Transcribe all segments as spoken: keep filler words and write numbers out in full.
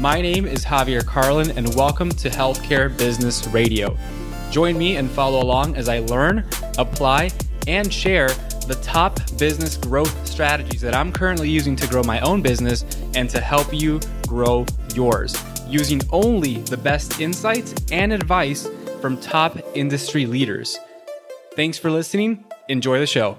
My name is Javier Carlin, and welcome to Healthcare Business Radio. Join me and follow along as I learn, apply, and share the top business growth strategies that I'm currently using to grow my own business and to help you grow yours, using only the best insights and advice from top industry leaders. Thanks for listening. Enjoy the show.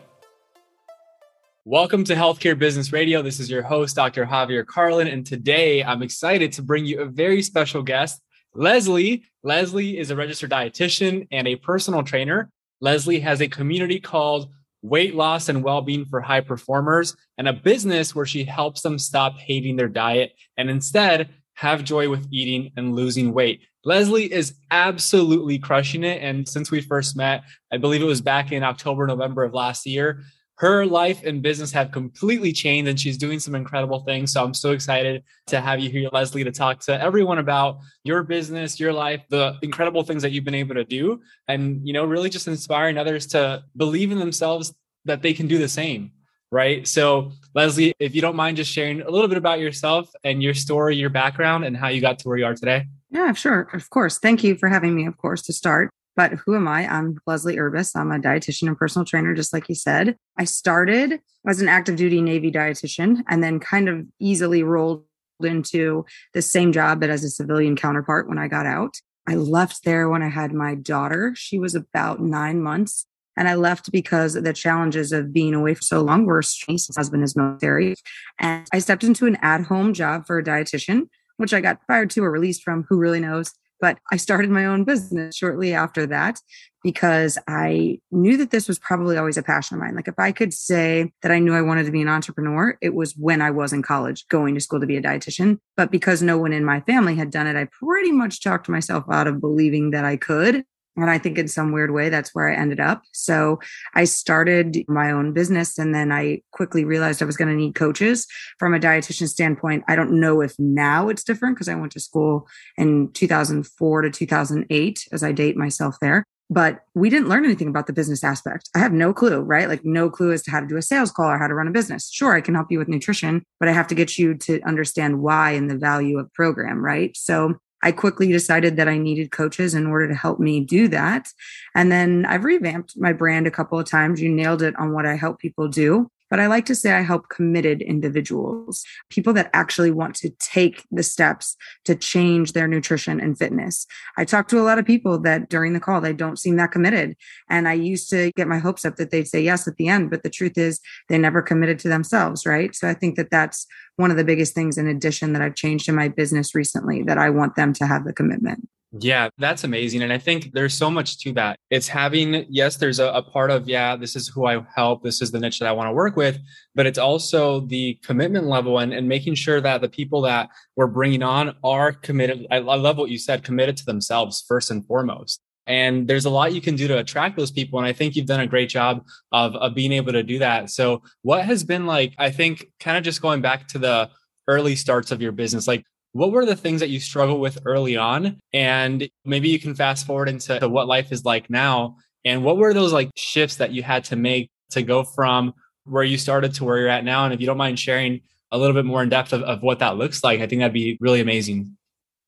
Welcome to Healthcare Business Radio. This is your host, Doctor Javier Carlin, and today I'm excited to bring you a very special guest, Leslie. Leslie is a registered dietitian and a personal trainer. Leslie has a community called Weight Loss and Wellbeing for High Performers, and a business where she helps them stop hating their diet and instead have joy with eating and losing weight. Leslie is absolutely crushing it. And since we first met, I believe it was back in October, November of last year, her life and business have completely changed, and she's doing some incredible things. So I'm so excited to have you here, Leslie, to talk to everyone about your business, your life, the incredible things that you've been able to do, and, you know, really just inspiring others to believe in themselves that they can do the same, right? So Leslie, if you don't mind just sharing a little bit about yourself and your story, your background, and how you got to where you are today. Yeah, sure. Of course. Thank you for having me, of course, to start. But who am I? I'm Leslie Urbis. I'm a dietitian and personal trainer, just like you said. I started as an active duty Navy dietitian and then kind of easily rolled into the same job, but as a civilian counterpart when I got out. I left there when I had my daughter. She was about nine months. And I left because the challenges of being away for so long were strange. My husband is military. And I stepped into an at-home job for a dietitian, which I got fired to or released from, who really knows. But I started my own business shortly after that because I knew that this was probably always a passion of mine. Like if I could say that I knew I wanted to be an entrepreneur, it was when I was in college going to school to be a dietitian. But because no one in my family had done it, I pretty much talked myself out of believing that I could. And I think in some weird way, that's where I ended up. So I started my own business, and then I quickly realized I was going to need coaches. From a dietitian standpoint, I don't know if now it's different because I went to school in two thousand four to two thousand eight, as I date myself there. But we didn't learn anything about the business aspect. I have no clue, right? Like no clue as to how to do a sales call or how to run a business. Sure, I can help you with nutrition, but I have to get you to understand why and the value of the program, right? So I quickly decided that I needed coaches in order to help me do that. And then I've revamped my brand a couple of times. You nailed it on what I help people do. But I like to say I help committed individuals, people that actually want to take the steps to change their nutrition and fitness. I talk to a lot of people that during the call, they don't seem that committed. And I used to get my hopes up that they'd say yes at the end. But the truth is they never committed to themselves, right? So I think that that's one of the biggest things in addition that I've changed in my business recently, that I want them to have the commitment. Yeah, that's amazing. And I think there's so much to that. It's having, yes, there's a, a part of, yeah, this is who I help. This is the niche that I want to work with. But it's also the commitment level and, and making sure that the people that we're bringing on are committed. I, I love what you said, committed to themselves first and foremost. And there's a lot you can do to attract those people. And I think you've done a great job of, of being able to do that. So what has been like, I think, kind of just going back to the early starts of your business, like, what were the things that you struggled with early on? And maybe you can fast forward into what life is like now. And what were those like shifts that you had to make to go from where you started to where you're at now? And if you don't mind sharing a little bit more in depth of, of what that looks like, I think that'd be really amazing.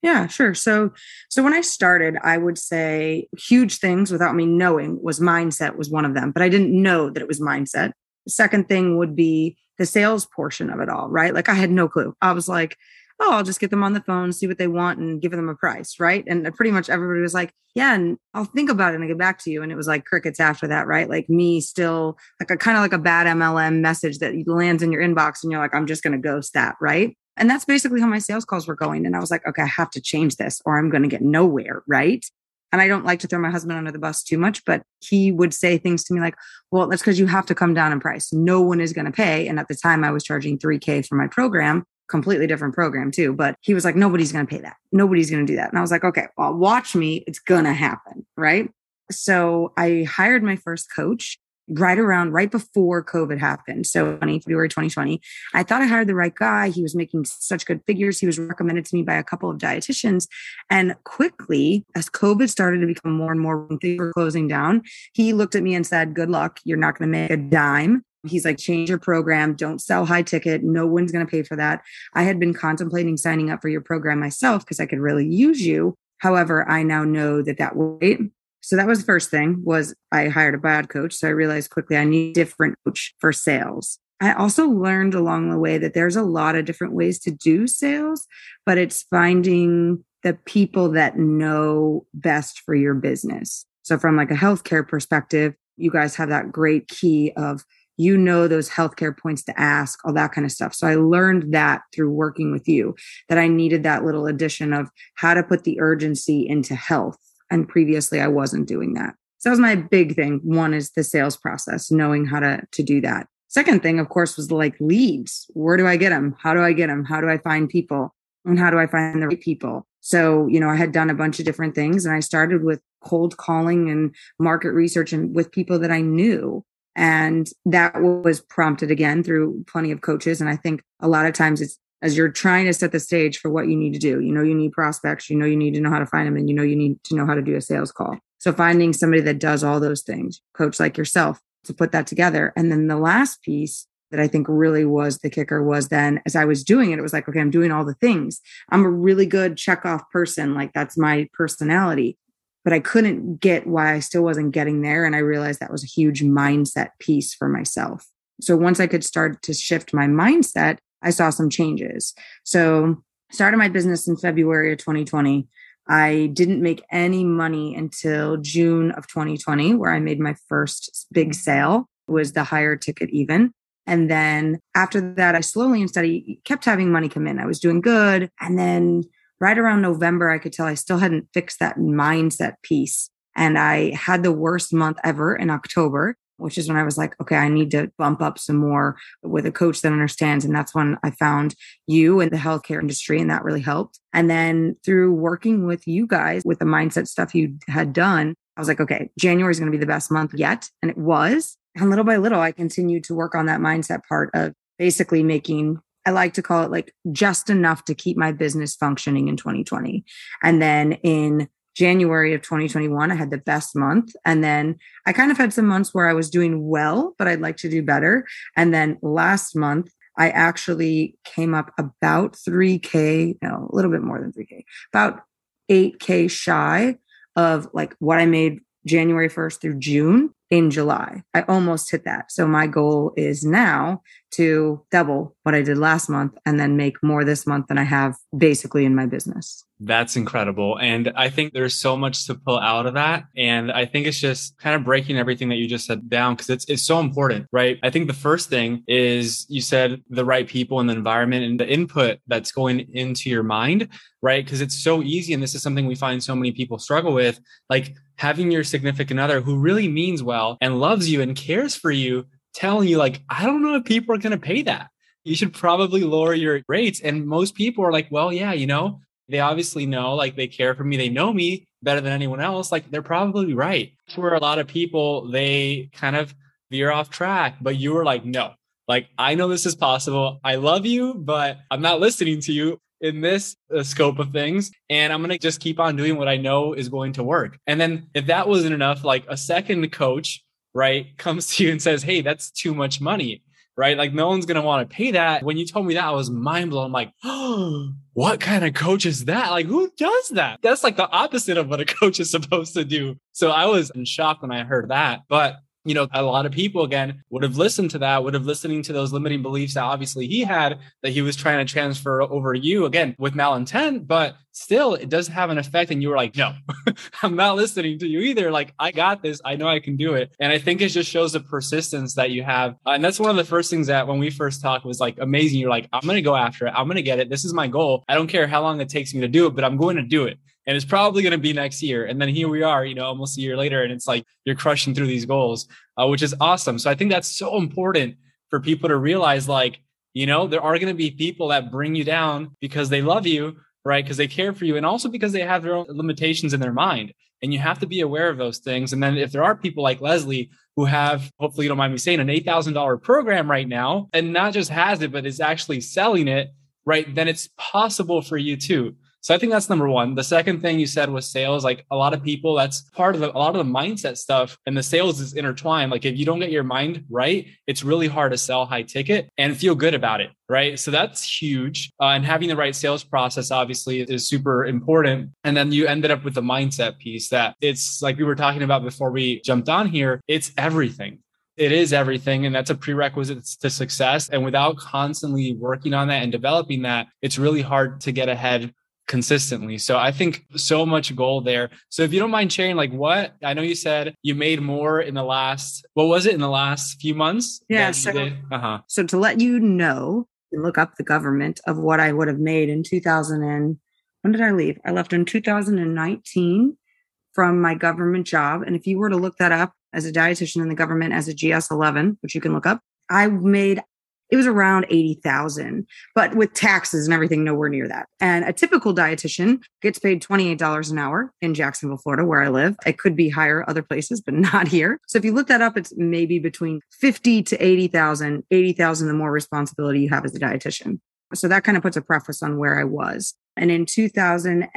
Yeah, sure. So, so when I started, I would say huge things without me knowing was mindset was one of them, but I didn't know that it was mindset. The second thing would be the sales portion of it all, right? Like I had no clue. I was like, oh, I'll just get them on the phone, see what they want and give them a price, right? And pretty much everybody was like, yeah, and I'll think about it and I'll get back to you. And it was like crickets after that, right? Like me still, like a kind of like a bad M L M message that lands in your inbox and you're like, I'm just going to ghost that, right? And that's basically how my sales calls were going. And I was like, okay, I have to change this or I'm going to get nowhere, right? And I don't like to throw my husband under the bus too much, but he would say things to me like, well, that's because you have to come down in price. No one is going to pay. And at the time I was charging three K for my program. completely different program too. But he was like, nobody's going to pay that. Nobody's going to do that. And I was like, okay, well, watch me. It's going to happen. Right. So I hired my first coach right around, right before COVID happened. So February twenty twenty, I thought I hired the right guy. He was making such good figures. He was recommended to me by a couple of dietitians. And quickly, as COVID started to become more and more, things were closing down, he looked at me and said, good luck. You're not going to make a dime. He's like, change your program. Don't sell high ticket. No one's going to pay for that. I had been contemplating signing up for your program myself because I could really use you. However, I now know that that will wait. So that was the first thing, was I hired a bad coach. So I realized quickly I need a different coach for sales. I also learned along the way that there's a lot of different ways to do sales, but it's finding the people that know best for your business. So from like a healthcare perspective, you guys have that great key of, you know, those healthcare points to ask, all that kind of stuff. So I learned that through working with you, that I needed that little addition of how to put the urgency into health. And previously I wasn't doing that. So that was my big thing. One is the sales process, knowing how to, to do that. Second thing, of course, was like leads. Where do I get them? How do I get them? How do I find people? And how do I find the right people? So, you know, I had done a bunch of different things, and I started with cold calling and market research and with people that I knew. And that was prompted again through plenty of coaches. And I think a lot of times it's as you're trying to set the stage for what you need to do. You know, you need prospects, you know, you need to know how to find them, and you know, you need to know how to do a sales call. So finding somebody that does all those things, coach like yourself, to put that together. And then the last piece that I think really was the kicker was then as I was doing it, it was like, okay, I'm doing all the things. I'm a really good check off person. Like that's my personality. But I couldn't get why I still wasn't getting there. And I realized that was a huge mindset piece for myself. So once I could start to shift my mindset, I saw some changes. So started my business in February of twenty twenty. I didn't make any money until June of twenty twenty, where I made my first big sale. It was the higher ticket even. And then after that, I slowly and steady kept having money come in. I was doing good. And then right around November, I could tell I still hadn't fixed that mindset piece. And I had the worst month ever in October, which is when I was like, okay, I need to bump up some more with a coach that understands. And that's when I found you in the healthcare industry, and that really helped. And then through working with you guys with the mindset stuff you had done, I was like, okay, January is going to be the best month yet. And it was. And little by little, I continued to work on that mindset part of basically making, I like to call it like just enough to keep my business functioning in twenty twenty. And then in January of twenty twenty-one, I had the best month. And then I kind of had some months where I was doing well, but I'd like to do better. And then last month, I actually came up about three K, no, a little bit more than three K, about eight K shy of like what I made January first through June in July. I almost hit that. So my goal is now to double what I did last month and then make more this month than I have basically in my business. That's incredible. And I think there's so much to pull out of that. And I think it's just kind of breaking everything that you just said down, because it's it's so important, right? I think the first thing is you said the right people and the environment and the input that's going into your mind, right? Because it's so easy. And this is something we find so many people struggle with, like having your significant other who really means well and loves you and cares for you, telling you like, I don't know if people are going to pay that. You should probably lower your rates. And most people are like, well, yeah, you know, they obviously know, like they care for me. They know me better than anyone else. Like they're probably right. That's where a lot of people, they kind of veer off track, but you were like, no, like I know this is possible. I love you, but I'm not listening to you in this uh, scope of things. And I'm going to just keep on doing what I know is going to work. And then if that wasn't enough, like a second coach, right, comes to you and says, hey, that's too much money, right? Like no one's going to want to pay that. When you told me that, I was mind blown. I'm like, oh, what kind of coach is that? Like who does that? That's like the opposite of what a coach is supposed to do. So I was in shock when I heard that. But you know, a lot of people, again, would have listened to that, would have listening to those limiting beliefs that obviously he had that he was trying to transfer over to you, again, with malintent, but still it does have an effect. And you were like, no, I'm not listening to you either. Like, I got this. I know I can do it. And I think it just shows the persistence that you have. And that's one of the first things that when we first talked was like amazing. You're like, I'm going to go after it. I'm going to get it. This is my goal. I don't care how long it takes me to do it, but I'm going to do it. And it's probably going to be next year. And then here we are, you know, almost a year later. And it's like, you're crushing through these goals, uh, which is awesome. So I think that's so important for people to realize, like, You know, there are going to be people that bring you down because they love you, right? Because they care for you, and also because they have their own limitations in their mind. And you have to be aware of those things. And then if there are people like Leslie who have, hopefully you don't mind me saying, an eight thousand dollars program right now, and not just has it, but is actually selling it, right? Then it's possible for you too. So I think that's number one. The second thing you said was sales. Like a lot of people, that's part of the, a lot of the mindset stuff, and the sales is intertwined. Like if you don't get your mind right, it's really hard to sell high ticket and feel good about it, right? So that's huge. Uh, and having the right sales process, obviously, is super important. And then you ended up with the mindset piece that it's like we were talking about before we jumped on here. It's everything. It is everything. And that's a prerequisite to success. And without constantly working on that and developing that, it's really hard to get ahead consistently. So I think so much gold there. So if you don't mind sharing, like what, I know you said you made more in the last, what was it in the last few months? Yeah. So, uh-huh. so to let you know, look up the government of what I would have made in two thousand and when did I leave? I left in two thousand nineteen from my government job. And if you were to look that up as a dietitian in the government as a G S eleven, which you can look up, I made It was around eighty thousand, but with taxes and everything, nowhere near that. And a typical dietitian gets paid twenty-eight dollars an hour in Jacksonville, Florida, where I live. It could be higher other places, but not here. So if you look that up, it's maybe between fifty to eighty thousand, eighty thousand, the more responsibility you have as a dietitian. So that kind of puts a preface on where I was. And in two thousand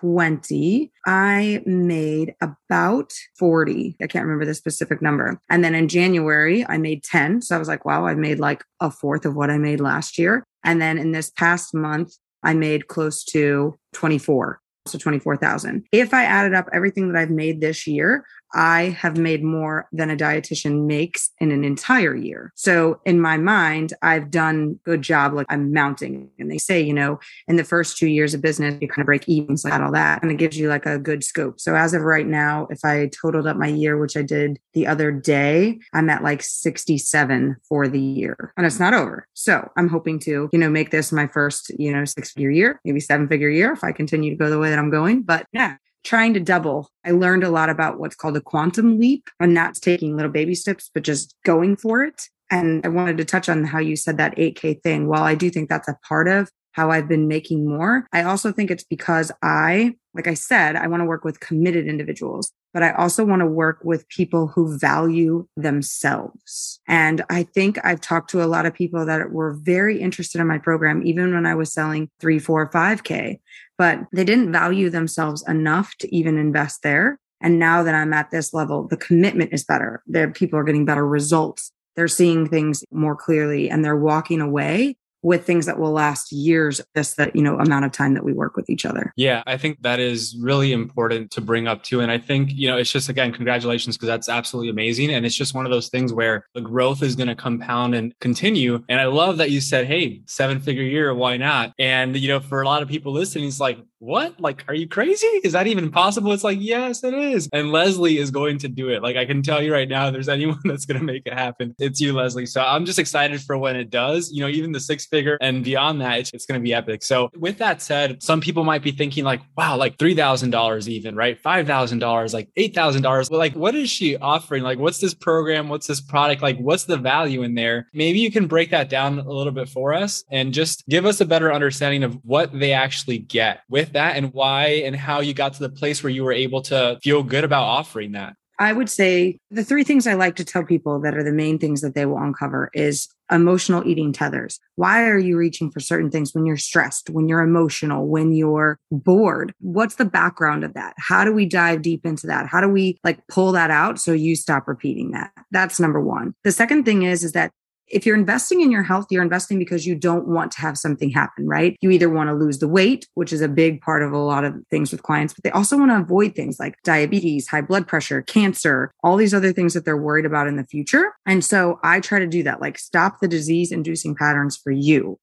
twenty, I made about forty. I can't remember the specific number. And then in January, I made ten. So I was like, wow, I made like a fourth of what I made last year. And then in this past month, I made close to twenty-four. So twenty-four thousand. If I added up everything that I've made this year, I have made more than a dietitian makes in an entire year. So in my mind, I've done good job. Like I'm mounting, and they say, you know, in the first two years of business, you kind of break even, like all that, and it gives you like a good scope. So as of right now, if I totaled up my year, which I did the other day, I'm at like sixty-seven for the year, and it's not over. So I'm hoping to, you know, make this my first, you know, six figure year, maybe seven figure year if I continue to go the way that I'm going. But yeah. Trying to double. I learned a lot about what's called a quantum leap, and not taking little baby steps, but just going for it. And I wanted to touch on how you said that eight K thing. While I do think that's a part of how I've been making more, I also think it's because I, like I said, I want to work with committed individuals, but I also want to work with people who value themselves. And I think I've talked to a lot of people that were very interested in my program, even when I was selling three, four, five K. But they didn't value themselves enough to even invest there. And now that I'm at this level, the commitment is better. The people are getting better results. They're seeing things more clearly, and they're walking away with things that will last years, this, that, you know, amount of time that we work with each other. Yeah, I think that is really important to bring up too. And I think, you know, it's just, again, congratulations, because that's absolutely amazing. And it's just one of those things where the growth is going to compound and continue. And I love that you said, hey, seven figure year, why not? And, you know, for a lot of people listening, it's like, what? Like, are you crazy? Is that even possible? It's like, yes, it is. And Leslie is going to do it. Like, I can tell you right now, if there's anyone that's going to make it happen, it's you, Leslie. So I'm just excited for when it does, you know, even the six figure and beyond that, it's, it's going to be epic. So with that said, some people might be thinking like, wow, like three thousand dollars even, right? five thousand dollars, like eight thousand dollars. Like, what is she offering? Like, what's this program? What's this product? Like, what's the value in there? Maybe you can break that down a little bit for us and just give us a better understanding of what they actually get with that and why and how you got to the place where you were able to feel good about offering that. I would say the three things I like to tell people that are the main things that they will uncover is emotional eating tethers. Why are you reaching for certain things when you're stressed, when you're emotional, when you're bored? What's the background of that? How do we dive deep into that? How do we like pull that out so you stop repeating that? That's number one. The second thing is, is that if you're investing in your health, you're investing because you don't want to have something happen, right? You either want to lose the weight, which is a big part of a lot of things with clients, but they also want to avoid things like diabetes, high blood pressure, cancer, all these other things that they're worried about in the future. And so I try to do that, like stop the disease-inducing patterns for you.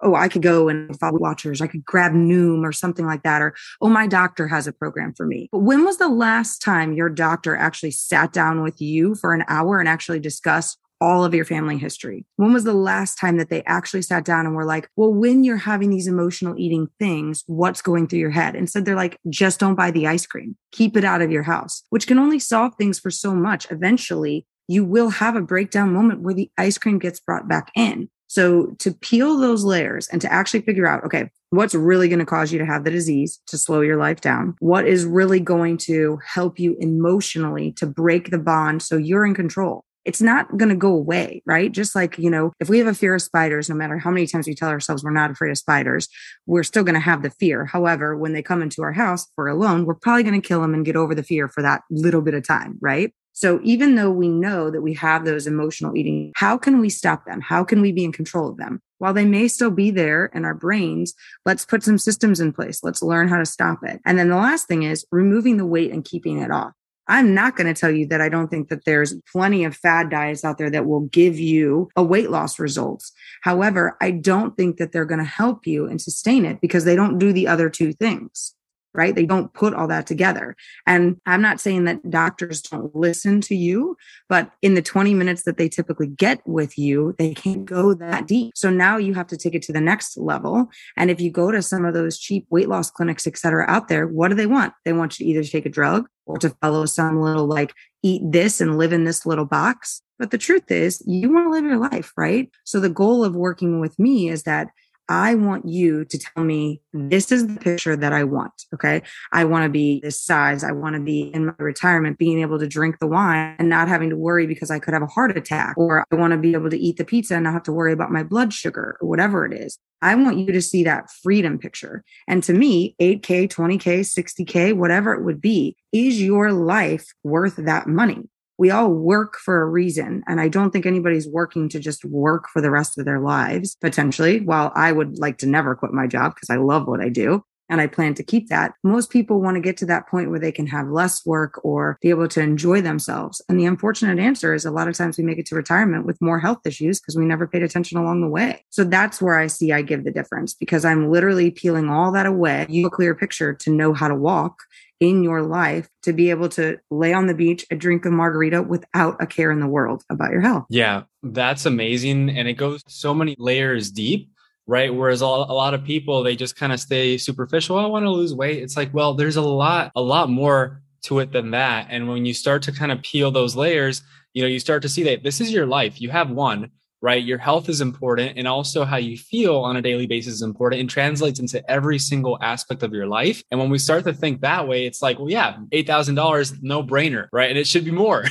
Oh, I could go and follow Watchers. I could grab Noom or something like that. Or, oh, my doctor has a program for me. But when was the last time your doctor actually sat down with you for an hour and actually discussed all of your family history? When was the last time that they actually sat down and were like, well, when you're having these emotional eating things, what's going through your head? Instead, they're like, just don't buy the ice cream. Keep it out of your house, which can only solve things for so much. Eventually, you will have a breakdown moment where the ice cream gets brought back in. So to peel those layers and to actually figure out, okay, what's really going to cause you to have the disease, to slow your life down? What is really going to help you emotionally to break the bond so you're in control? It's not going to go away, right? Just like, you know, if we have a fear of spiders, no matter how many times we tell ourselves we're not afraid of spiders, we're still going to have the fear. However, when they come into our house, if we're alone, we're probably going to kill them and get over the fear for that little bit of time, right? So even though we know that we have those emotional eating, how can we stop them? How can we be in control of them? While they may still be there in our brains, let's put some systems in place. Let's learn how to stop it. And then the last thing is removing the weight and keeping it off. I'm not going to tell you that I don't think that there's plenty of fad diets out there that will give you a weight loss results. However, I don't think that they're going to help you and sustain it because they don't do the other two things, right? They don't put all that together. And I'm not saying that doctors don't listen to you, but in the twenty minutes that they typically get with you, they can't go that deep. So now you have to take it to the next level. And if you go to some of those cheap weight loss clinics, et cetera, out there, what do they want? They want you to either take a drug or to follow some little like eat this and live in this little box. But the truth is you want to live your life, right? So the goal of working with me is that I want you to tell me, this is the picture that I want. Okay. I want to be this size. I want to be in my retirement, being able to drink the wine and not having to worry because I could have a heart attack, or I want to be able to eat the pizza and not have to worry about my blood sugar or whatever it is. I want you to see that freedom picture. And to me, eight K, twenty K, sixty K, whatever it would be, is your life worth that money? We all work for a reason. And I don't think anybody's working to just work for the rest of their lives, potentially. While I would like to never quit my job because I love what I do and I plan to keep that, most people want to get to that point where they can have less work or be able to enjoy themselves. And the unfortunate answer is a lot of times we make it to retirement with more health issues because we never paid attention along the way. So that's where I see I give the difference, because I'm literally peeling all that away. You have a clear picture to know how to walk in your life, to be able to lay on the beach and drink a margarita without a care in the world about your health. Yeah, that's amazing. And it goes so many layers deep, right? Whereas a lot of people, they just kind of stay superficial. I want to lose weight. It's like, well, there's a lot, a lot more to it than that. And when you start to kind of peel those layers, you know, you start to see that this is your life. You have one, right? Your health is important. And also how you feel on a daily basis is important and translates into every single aspect of your life. And when we start to think that way, it's like, well, yeah, eight thousand dollars, no brainer, right? And it should be more,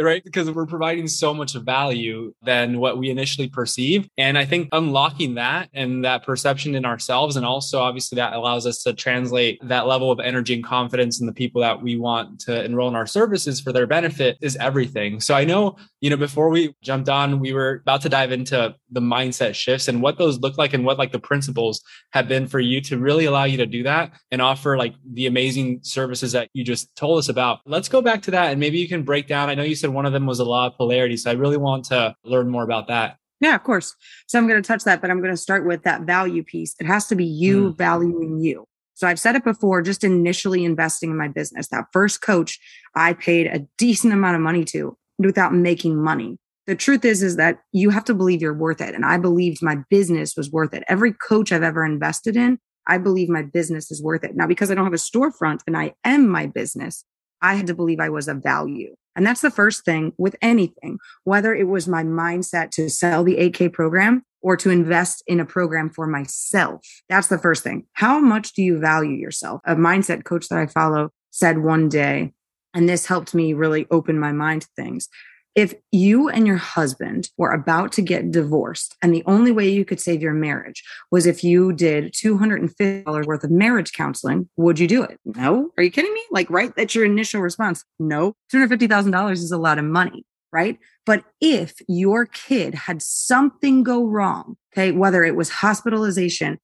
right? Because we're providing so much value than what we initially perceive. And I think unlocking that and that perception in ourselves, and also obviously that allows us to translate that level of energy and confidence in the people that we want to enroll in our services for their benefit, is everything. So I know, you know, before we jumped on, we were about to dive into the mindset shifts and what those look like and what like the principles have been for you to really allow you to do that and offer like the amazing services that you just told us about. Let's go back to that and maybe you can break down. I know you said one of them was a law of polarity. So I really want to learn more about that. Yeah, of course. So I'm going to touch that, but I'm going to start with that value piece. It has to be you mm. valuing you. So I've said it before, just initially investing in my business. That first coach I paid a decent amount of money to without making money. The truth is, is that you have to believe you're worth it. And I believed my business was worth it. Every coach I've ever invested in, I believe my business is worth it. Now, because I don't have a storefront and I am my business, I had to believe I was of value. And that's the first thing with anything, whether it was my mindset to sell the eight K program or to invest in a program for myself. That's the first thing. How much do you value yourself? A mindset coach that I follow said one day, and this helped me really open my mind to things. If you and your husband were about to get divorced and the only way you could save your marriage was if you did two hundred fifty dollars worth of marriage counseling, would you do it? No. Are you kidding me? Like, right? That's your initial response. No. two hundred fifty thousand dollars is a lot of money, right? But if your kid had something go wrong, okay, whether it was hospitalization,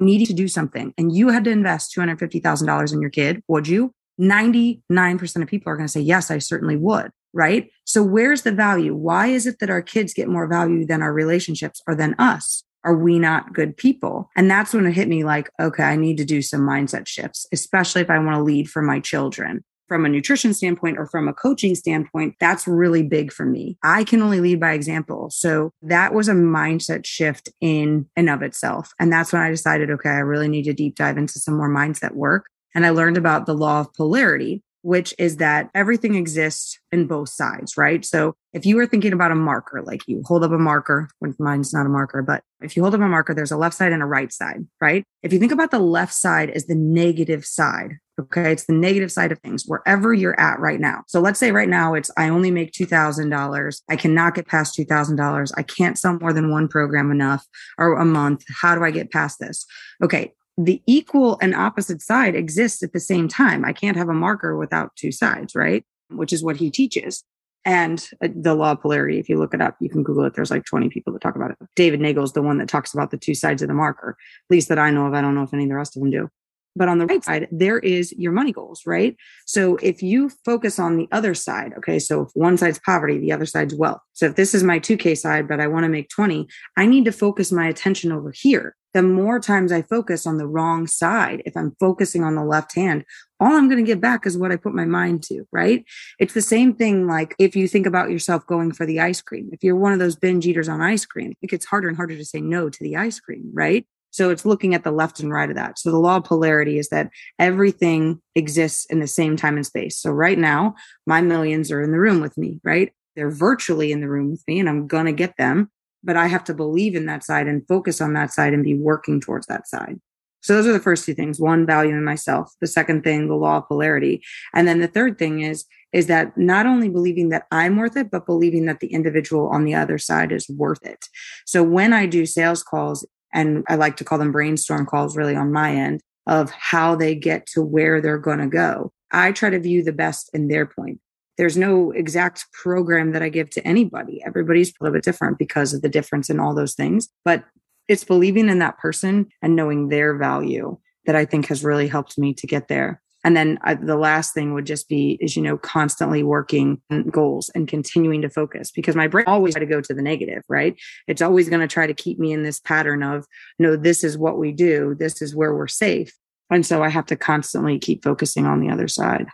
needing to do something, and you had to invest two hundred fifty thousand dollars in your kid, would you? ninety-nine percent of people are going to say, yes, I certainly would. Right? So where's the value? Why is it that our kids get more value than our relationships or than us? Are we not good people? And that's when it hit me like, okay, I need to do some mindset shifts, especially if I want to lead for my children. From a nutrition standpoint or from a coaching standpoint, that's really big for me. I can only lead by example. So that was a mindset shift in and of itself. And that's when I decided, okay, I really need to deep dive into some more mindset work. And I learned about the law of polarity, which is that everything exists in both sides, right? So if you were thinking about a marker, like you hold up a marker, mine's not a marker, but if you hold up a marker, there's a left side and a right side, right? If you think about the left side as the negative side, okay, it's the negative side of things, wherever you're at right now. So let's say right now it's, I only make two thousand dollars. I cannot get past two thousand dollars. I can't sell more than one program enough or a month. How do I get past this? Okay. The equal and opposite side exists at the same time. I can't have a marker without two sides, right? Which is what he teaches. And the law of polarity, if you look it up, you can Google it. There's like twenty people that talk about it. David Nagel's the one that talks about the two sides of the marker, at least that I know of. I don't know if any of the rest of them do. But on the right side, there is your money goals, right? So if you focus on the other side, okay, so if one side's poverty, the other side's wealth. So if this is my two K side, but I want to make twenty, I need to focus my attention over here. The more times I focus on the wrong side, if I'm focusing on the left hand, all I'm going to get back is what I put my mind to, right? It's the same thing like if you think about yourself going for the ice cream. If you're one of those binge eaters on ice cream, it gets harder and harder to say no to the ice cream, right? So it's looking at the left and right of that. So the law of polarity is that everything exists in the same time and space. So right now, my millions are in the room with me, right? They're virtually in the room with me and I'm going to get them, but I have to believe in that side and focus on that side and be working towards that side. So those are the first two things. One, value in myself. The second thing, the law of polarity. And then the third thing is, is that not only believing that I'm worth it, but believing that the individual on the other side is worth it. So when I do sales calls, and I like to call them brainstorm calls really on my end of how they get to where they're going to go, I try to view the best in their point. There's no exact program that I give to anybody. Everybody's a little bit different because of the difference in all those things. But it's believing in that person and knowing their value that I think has really helped me to get there. And then I, the last thing would just be is, you know, constantly working on goals and continuing to focus, because my brain always try to go to the negative, right? It's always going to try to keep me in this pattern of, no, this is what we do. This is where we're safe. And so I have to constantly keep focusing on the other side.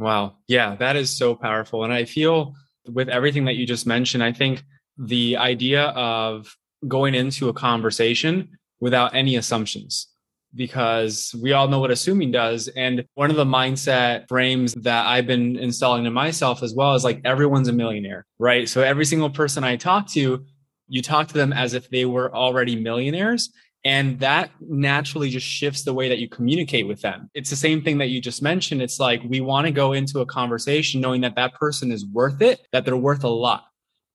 Wow. Yeah, that is so powerful. And I feel with everything that you just mentioned, I think the idea of going into a conversation without any assumptions, because we all know what assuming does. And one of the mindset frames that I've been installing in myself as well is like, everyone's a millionaire, right? So every single person I talk to, you talk to them as if they were already millionaires. And that naturally just shifts the way that you communicate with them. It's the same thing that you just mentioned. It's like, we want to go into a conversation knowing that that person is worth it, that they're worth a lot.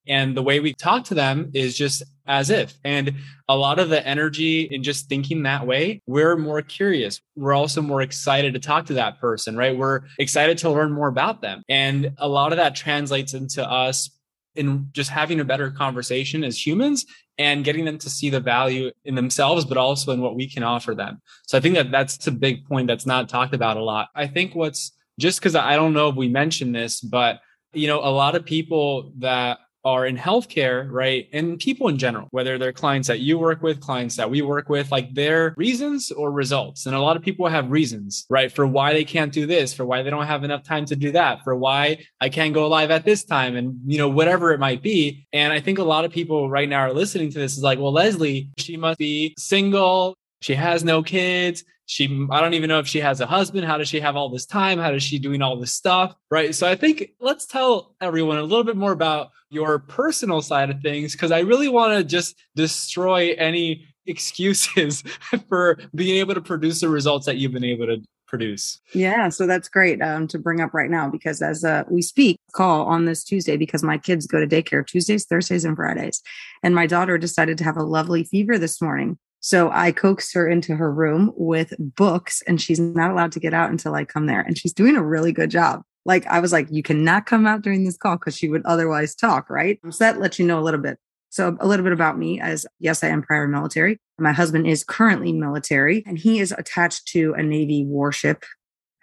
And the way we talk to them is just as if. And a lot of the energy in just thinking that way, we're more curious. We're also more excited to talk to that person, right? We're excited to learn more about them. And a lot of that translates into us in just having a better conversation as humans and getting them to see the value in themselves, but also in what we can offer them. So I think that that's a big point that's not talked about a lot. I think what's just because I don't know if we mentioned this, but you know, a lot of people that are in healthcare, right? And people in general, whether they're clients that you work with, clients that we work with, like their reasons or results. And a lot of people have reasons, right? For why they can't do this, for why they don't have enough time to do that, for why I can't go live at this time and, you know, whatever it might be. And I think a lot of people right now are listening to this is like, well, Leslie, she must be single. She has no kids. She, I don't even know if she has a husband. How does she have all this time? How does she doing all this stuff? Right. So I think let's tell everyone a little bit more about your personal side of things, because I really want to just destroy any excuses for being able to produce the results that you've been able to produce. Yeah. So that's great um, to bring up right now, because as uh, we speak, call on this Tuesday, because my kids go to daycare Tuesdays, Thursdays, and Fridays. And my daughter decided to have a lovely fever this morning. So I coaxed her into her room with books, and she's not allowed to get out until I come there. And she's doing a really good job. Like I was like, you cannot come out during this call because she would otherwise talk, right? So that lets you know a little bit. So a little bit about me as, yes, I am prior military. My husband is currently military and he is attached to a Navy warship.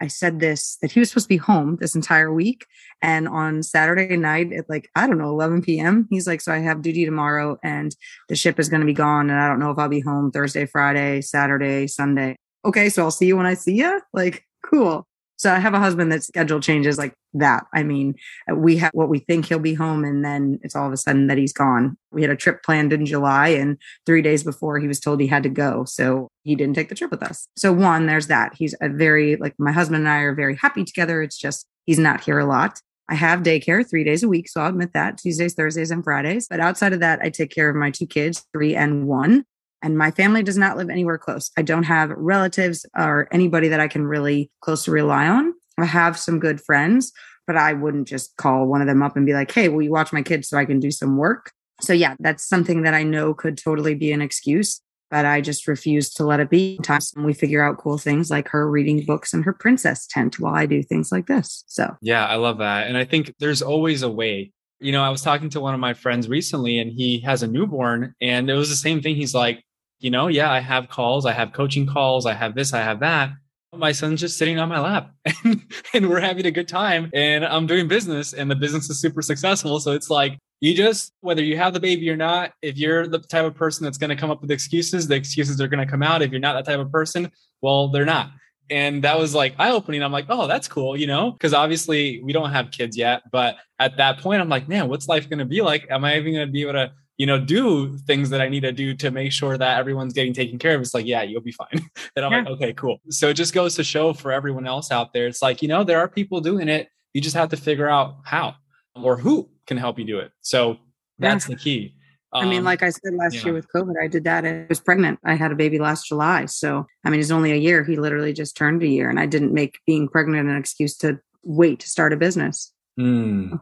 I said this, that he was supposed to be home this entire week. And on Saturday night at like, I don't know, eleven p.m., he's like, so I have duty tomorrow and the ship is going to be gone. And I don't know if I'll be home Thursday, Friday, Saturday, Sunday. Okay. So I'll see you when I see you. Like, cool. So I have a husband that schedule changes like that. I mean, we have what we think he'll be home, and then it's all of a sudden that he's gone. We had a trip planned in July, and three days before he was told he had to go. So he didn't take the trip with us. So one, there's that. He's a very, like my husband and I are very happy together. It's just, he's not here a lot. I have daycare three days a week. So I'll admit that, Tuesdays, Thursdays, and Fridays. But outside of that, I take care of my two kids, three and one. And my family does not live anywhere close. I don't have relatives or anybody that I can really closely rely on. I have some good friends, but I wouldn't just call one of them up and be like, hey, will you watch my kids so I can do some work? So yeah, that's something that I know could totally be an excuse, but I just refuse to let it be. Sometimes we figure out cool things like her reading books in her princess tent while I do things like this. So yeah, I love that. And I think there's always a way. You know, I was talking to one of my friends recently and he has a newborn, and it was the same thing. He's like, you know, yeah, I have calls, I have coaching calls, I have this, I have that. My son's just sitting on my lap and, and we're having a good time and I'm doing business and the business is super successful. So it's like, you just, whether you have the baby or not, if you're the type of person that's going to come up with excuses, the excuses are going to come out. If you're not that type of person, well, they're not. And that was like eye-opening. I'm like, oh, that's cool, you know, because obviously we don't have kids yet. But at that point, I'm like, man, what's life going to be like? Am I even going to be able to, you know, do things that I need to do to make sure that everyone's getting taken care of? It's like, yeah, you'll be fine. And I'm yeah. like, okay, cool. So it just goes to show for everyone else out there. It's like, you know, there are people doing it. You just have to figure out how or who can help you do it. So that's yeah. the key. Um, I mean, like I said last yeah. year with COVID, I did that. I was pregnant. I had a baby last July. So, I mean, it's only a year. He literally just turned a year, and I didn't make being pregnant an excuse to wait to start a business. Mm.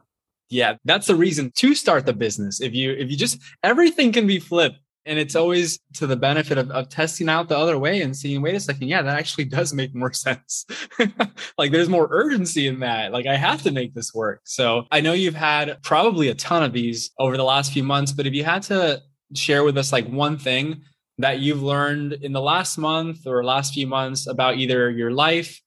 Yeah, that's the reason to start the business. If you if you just, everything can be flipped, and it's always to the benefit of, of testing out the other way and seeing, wait a second, yeah, that actually does make more sense. Like there's more urgency in that. Like I have to make this work. So I know you've had probably a ton of these over the last few months, but if you had to share with us like one thing that you've learned in the last month or last few months about either your life,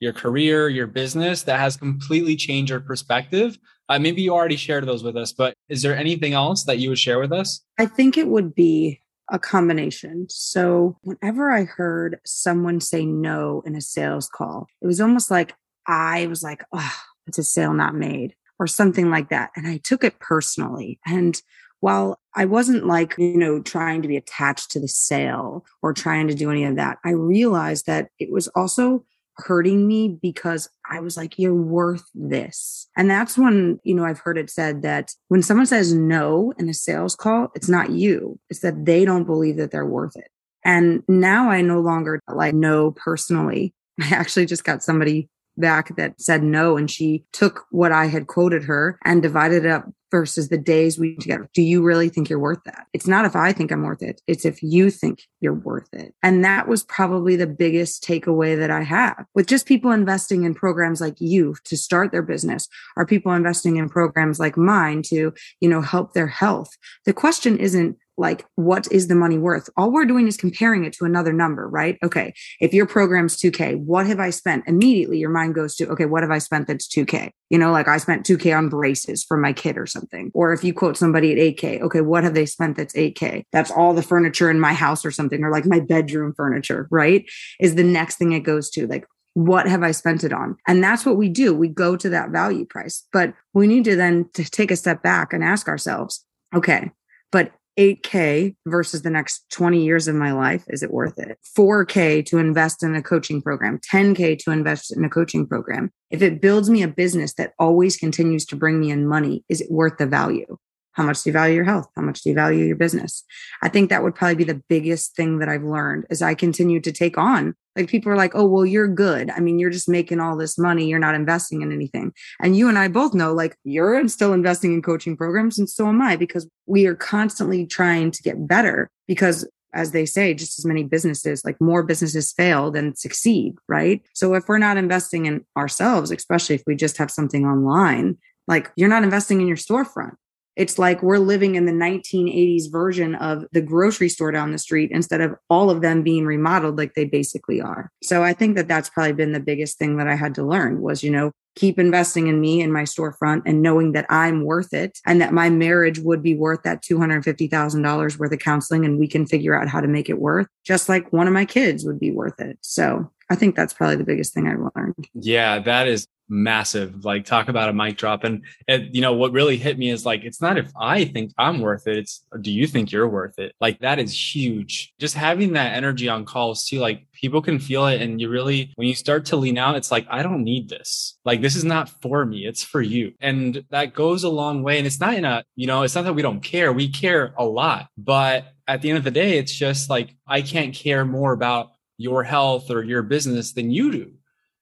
your career, your business that has completely changed your perspective. Uh, maybe you already shared those with us, but is there anything else that you would share with us? I think it would be a combination. So whenever I heard someone say no in a sales call, it was almost like I was like, oh, it's a sale not made or something like that. And I took it personally. And while I wasn't like, you know, trying to be attached to the sale or trying to do any of that, I realized that it was also hurting me because I was like, you're worth this. And that's when, you know, I've heard it said that when someone says no in a sales call, it's not you, it's that they don't believe that they're worth it. And now I no longer like no personally. I actually just got somebody back that said no, and she took what I had quoted her and divided it up versus the days we together. Do you really think you're worth that? It's not if I think I'm worth it. It's if you think you're worth it. And that was probably the biggest takeaway that I have with just people investing in programs like you to start their business, or people investing in programs like mine to, you know, help their health. The question isn't like, what is the money worth? All we're doing is comparing it to another number, right? Okay. If your program's two K, what have I spent? Immediately your mind goes to, okay, what have I spent that's two K? You know, like I spent two K on braces for my kid or something. Or if you quote somebody at eight K, okay, what have they spent that's eight K? That's all the furniture in my house or something, or like my bedroom furniture, right? Is the next thing it goes to. Like, what have I spent it on? And that's what we do. We go to that value price, but we need to then to take a step back and ask ourselves, okay, but eight K versus the next twenty years of my life, is it worth it? four K to invest in a coaching program, ten K to invest in a coaching program. If it builds me a business that always continues to bring me in money, is it worth the value? How much do you value your health? How much do you value your business? I think that would probably be the biggest thing that I've learned as I continue to take on. Like people are like, oh, well, you're good. I mean, you're just making all this money. You're not investing in anything. And you and I both know, like, you're still investing in coaching programs. And so am I, because we are constantly trying to get better, because as they say, just as many businesses, like more businesses fail than succeed, right? So if we're not investing in ourselves, especially if we just have something online, like you're not investing in your storefront. It's like we're living in the nineteen eighties version of the grocery store down the street instead of all of them being remodeled like they basically are. So I think that that's probably been the biggest thing that I had to learn was, you know, keep investing in me and my storefront and knowing that I'm worth it and that my marriage would be worth that two hundred fifty thousand dollars worth of counseling, and we can figure out how to make it worth, just like one of my kids would be worth it. So I think that's probably the biggest thing I've learned. Yeah, that is massive. Like, talk about a mic drop. And, and, you know, what really hit me is like, it's not if I think I'm worth it, it's do you think you're worth it? Like, that is huge. Just having that energy on calls too, like people can feel it. And you really, when you start to lean out, it's like, I don't need this. Like, this is not for me. It's for you. And that goes a long way. And it's not in a, you know, it's not that we don't care. We care a lot. But at the end of the day, it's just like, I can't care more about your health or your business than you do.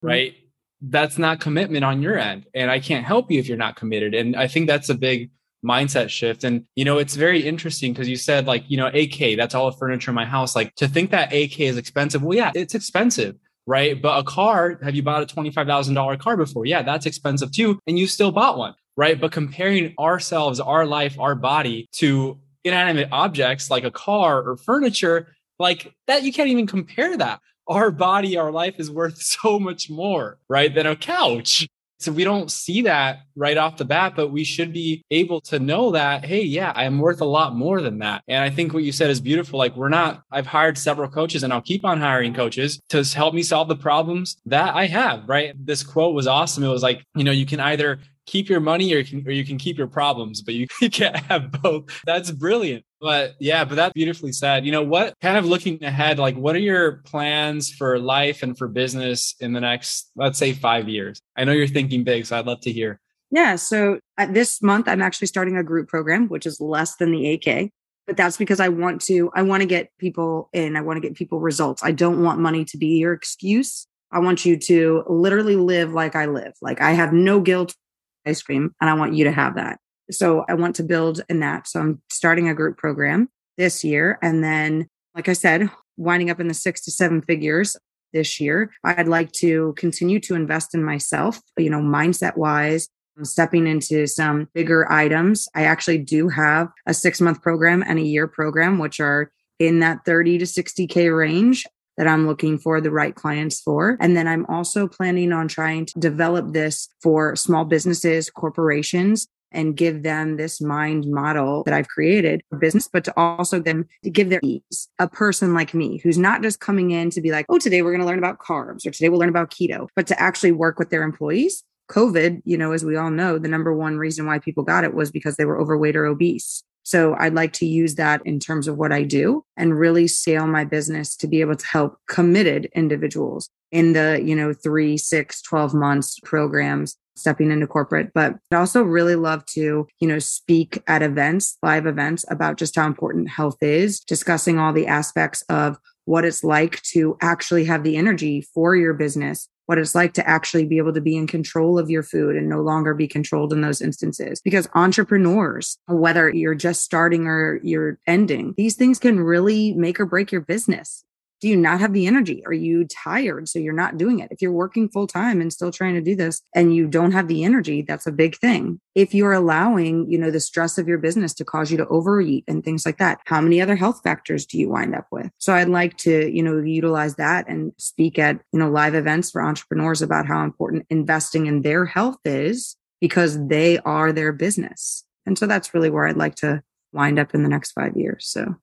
Right. Mm-hmm. That's not commitment on your end. And I can't help you if you're not committed. And I think that's a big mindset shift. And, you know, it's very interesting because you said like, you know, A K, that's all the furniture in my house. Like, to think that A K is expensive. Well, yeah, it's expensive, right? But a car, have you bought a twenty-five thousand dollars car before? Yeah, that's expensive too. And you still bought one, right? But comparing ourselves, our life, our body to inanimate objects like a car or furniture, like that, you can't even compare that. Our body, our life is worth so much more, right, than a couch. So we don't see that right off the bat, but we should be able to know that, hey, yeah, I'm worth a lot more than that. And I think what you said is beautiful. Like, we're not, I've hired several coaches and I'll keep on hiring coaches to help me solve the problems that I have, right? This quote was awesome. It was like, you know, you can either keep your money or you can, or you can keep your problems, but you can't have both. That's brilliant. But yeah, but that's beautifully said. You know, what kind of looking ahead, like what are your plans for life and for business in the next, let's say five years? I know you're thinking big, so I'd love to hear. Yeah. So this month, I'm actually starting a group program, which is less than the A K, but that's because I want to, I want to get people in. I want to get people results. I don't want money to be your excuse. I want you to literally live like I live. Like, I have no guilt ice cream, and I want you to have that. So I want to build in that. So I'm starting a group program this year. And then, like I said, winding up in the six to seven figures this year. I'd like to continue to invest in myself, you know, mindset wise, stepping into some bigger items. I actually do have a six month program and a year program, which are in that thirty to sixty K range that I'm looking for the right clients for. And then I'm also planning on trying to develop this for small businesses, corporations, and give them this mind model that I've created for business, but to also them to give their ease, a person like me who's not just coming in to be like, oh, today we're going to learn about carbs or today we'll learn about keto, but to actually work with their employees. COVID, you know, as we all know, the number one reason why people got it was because they were overweight or obese. So I'd like to use that in terms of what I do and really scale my business to be able to help committed individuals in the, you know, three, six, twelve months programs, stepping into corporate. But I also really love to, you know, speak at events, live events, about just how important health is, discussing all the aspects of what it's like to actually have the energy for your business, what it's like to actually be able to be in control of your food and no longer be controlled in those instances. Because entrepreneurs, whether you're just starting or you're ending, these things can really make or break your business. Do you not have the energy? Are you tired? So you're not doing it. If you're working full time and still trying to do this and you don't have the energy, that's a big thing. If you're allowing, you know, the stress of your business to cause you to overeat and things like that, how many other health factors do you wind up with? So I'd like to, you know, utilize that and speak at, you know, live events for entrepreneurs about how important investing in their health is, because they are their business. And so that's really where I'd like to wind up in the next five years. So.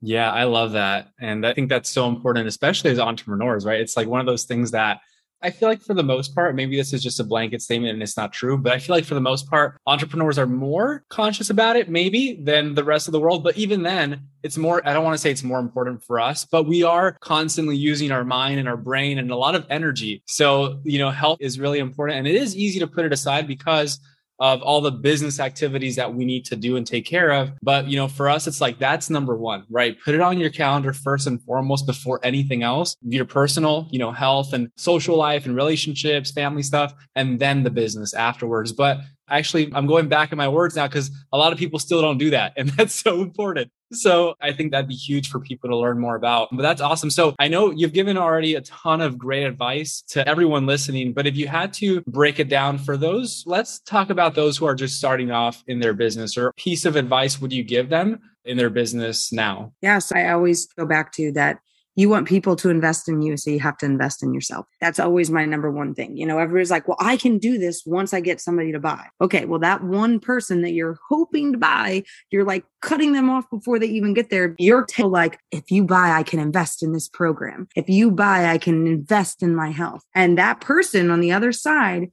Yeah, I love that. And I think that's so important, especially as entrepreneurs, right? It's like one of those things that I feel like for the most part, maybe this is just a blanket statement and it's not true, but I feel like for the most part, entrepreneurs are more conscious about it maybe than the rest of the world. But even then, it's more, I don't want to say it's more important for us, but we are constantly using our mind and our brain and a lot of energy. So, you know, health is really important, and it is easy to put it aside because of all the business activities that we need to do and take care of. But, you know, for us, it's like, that's number one, right? Put it on your calendar first and foremost before anything else, your personal, you know, health and social life and relationships, family stuff, and then the business afterwards. But actually, I'm going back in my words now because a lot of people still don't do that. And that's so important. So I think that'd be huge for people to learn more about. But that's awesome. So I know you've given already a ton of great advice to everyone listening, but if you had to break it down for those, let's talk about those who are just starting off in their business, or a piece of advice would you give them in their business now? Yes, I always go back to that. You want people to invest in you, so you have to invest in yourself. That's always my number one thing. You know, everybody's like, well, I can do this once I get somebody to buy. Okay, well, that one person that you're hoping to buy, you're like cutting them off before they even get there. You're t- like, if you buy, I can invest in this program. If you buy, I can invest in my health. And that person on the other side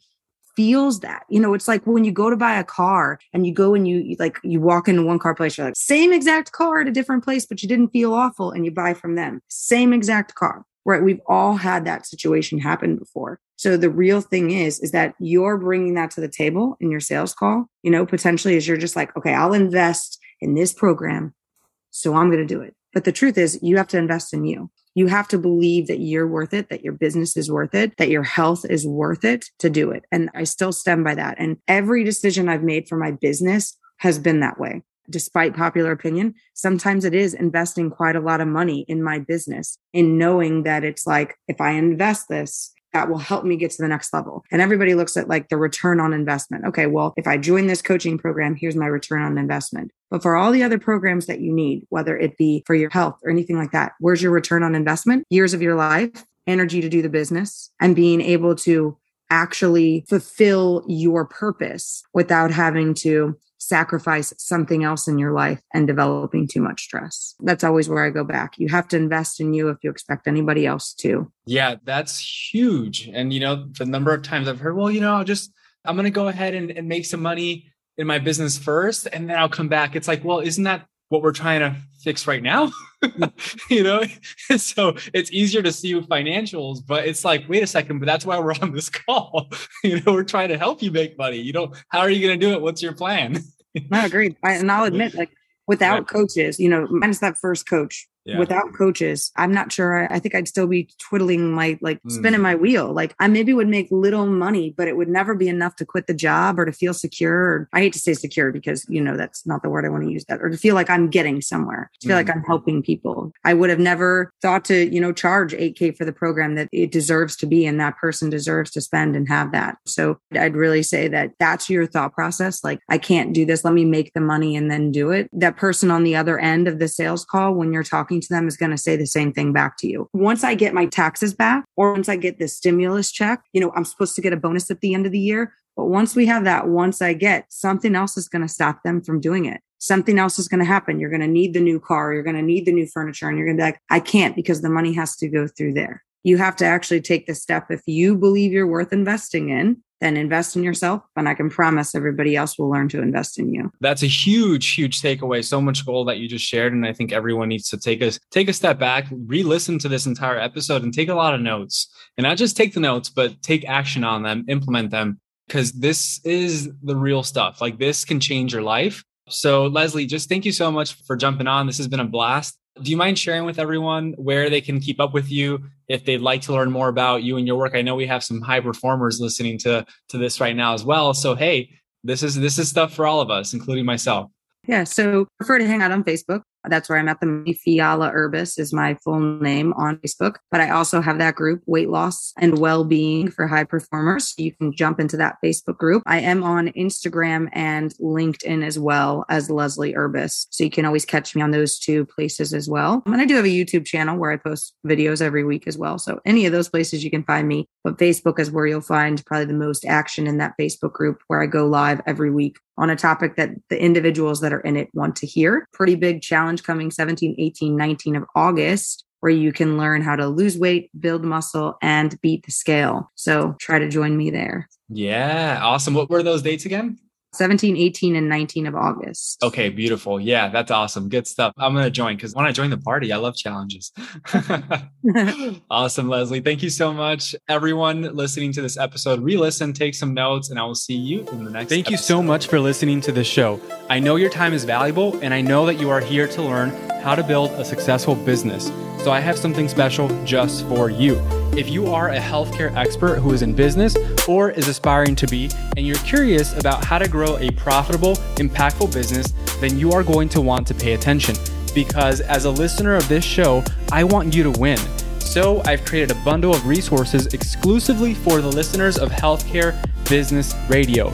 feels that, you know, it's like when you go to buy a car and you go and you, you like, you walk into one car place, you're like, same exact car at a different place, but you didn't feel awful and you buy from them. Same exact car, right? We've all had that situation happen before. So the real thing is, is that you're bringing that to the table in your sales call, you know, potentially is you're just like, okay, I'll invest in this program, so I'm going to do it. But the truth is you have to invest in you. You have to believe that you're worth it, that your business is worth it, that your health is worth it to do it. And I still stand by that. And every decision I've made for my business has been that way. Despite popular opinion, sometimes it is investing quite a lot of money in my business and knowing that it's like, if I invest this, that will help me get to the next level. And everybody looks at like the return on investment. Okay, well, if I join this coaching program, here's my return on investment. But for all the other programs that you need, whether it be for your health or anything like that, where's your return on investment? Years of your life, energy to do the business, and being able to actually fulfill your purpose without having to sacrifice something else in your life and developing too much stress. That's always where I go back. You have to invest in you if you expect anybody else to. Yeah, that's huge. And, you know, the number of times I've heard, well, you know, I'll just, I'm going to go ahead and, and make some money in my business first, and then I'll come back. It's like, well, isn't that what we're trying to fix right now? You know, so it's easier to see with financials, but it's like, wait a second, but that's why we're on this call. You know, we're trying to help you make money. You don't, how are you going to do it? What's your plan? I agree. I, and I'll admit, like, without yeah. coaches, you know, minus that first coach, yeah. without coaches, I'm not sure. I, I think I'd still be twiddling my, like mm. spinning my wheel. Like I maybe would make little money, but it would never be enough to quit the job or to feel secure. Or, I hate to say secure because, you know, that's not the word I want to use that, or to feel like I'm getting somewhere, to feel mm. like I'm helping people. I would have never thought to, you know, charge eight K for the program that it deserves to be and that person deserves to spend and have that. So I'd really say that that's your thought process. Like, I can't do this. Let me make the money and then do it. That person on the other end of the sales call, when you're talking to them, is going to say the same thing back to you. Once I get my taxes back, or once I get the stimulus check, you know, I'm supposed to get a bonus at the end of the year. But once we have that, once I get, something else is going to stop them from doing it. Something else is going to happen. You're going to need the new car. You're going to need the new furniture. And you're going to be like, I can't, because the money has to go through there. You have to actually take the step. If you believe you're worth investing in, then invest in yourself. And I can promise everybody else will learn to invest in you. That's a huge, huge takeaway. So much gold that you just shared. And I think everyone needs to take a, take a step back, re-listen to this entire episode and take a lot of notes. And not just take the notes, but take action on them, implement them, because this is the real stuff. Like, this can change your life. So Leslie, just thank you so much for jumping on. This has been a blast. Do you mind sharing with everyone where they can keep up with you if they'd like to learn more about you and your work? I know we have some high performers listening to, to this right now as well. So, hey, this is, this is stuff for all of us, including myself. Yeah. So prefer to hang out on Facebook. That's where I'm at. The Fiala Urbis is my full name on Facebook, but I also have that group, Weight Loss and Wellbeing for High Performers. You can jump into that Facebook group. I am on Instagram and LinkedIn as well as Leslie Urbis. So you can always catch me on those two places as well. And I do have a YouTube channel where I post videos every week as well. So any of those places you can find me, but Facebook is where you'll find probably the most action in that Facebook group, where I go live every week on a topic that the individuals that are in it want to hear. Pretty big challenge coming seventeenth, eighteenth, nineteenth of August, where you can learn how to lose weight, build muscle, and beat the scale. So try to join me there. Yeah, awesome. What were those dates again? seventeenth, eighteenth, and nineteenth of August. Okay, beautiful. Yeah, that's awesome. Good stuff. I'm going to join, because when I join the party, I love challenges. Awesome, Leslie. Thank you so much. Everyone listening to this episode, re-listen, take some notes, and I will see you in the next Thank episode. You so much for listening to this show. I know your time is valuable, and I know that you are here to learn how to build a successful business. So I have something special just for you. If you are a healthcare expert who is in business or is aspiring to be, and you're curious about how to grow a profitable, impactful business, then you are going to want to pay attention, because as a listener of this show, I want you to win. So I've created a bundle of resources exclusively for the listeners of Healthcare Business Radio.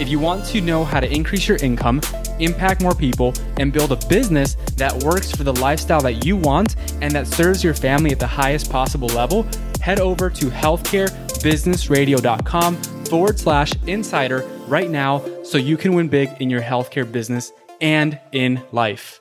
if you want to know how to increase your income, impact more people, and build a business that works for the lifestyle that you want and that serves your family at the highest possible level, head over to healthcarebusinessradio.com forward slash insider right now so you can win big in your healthcare business and in life.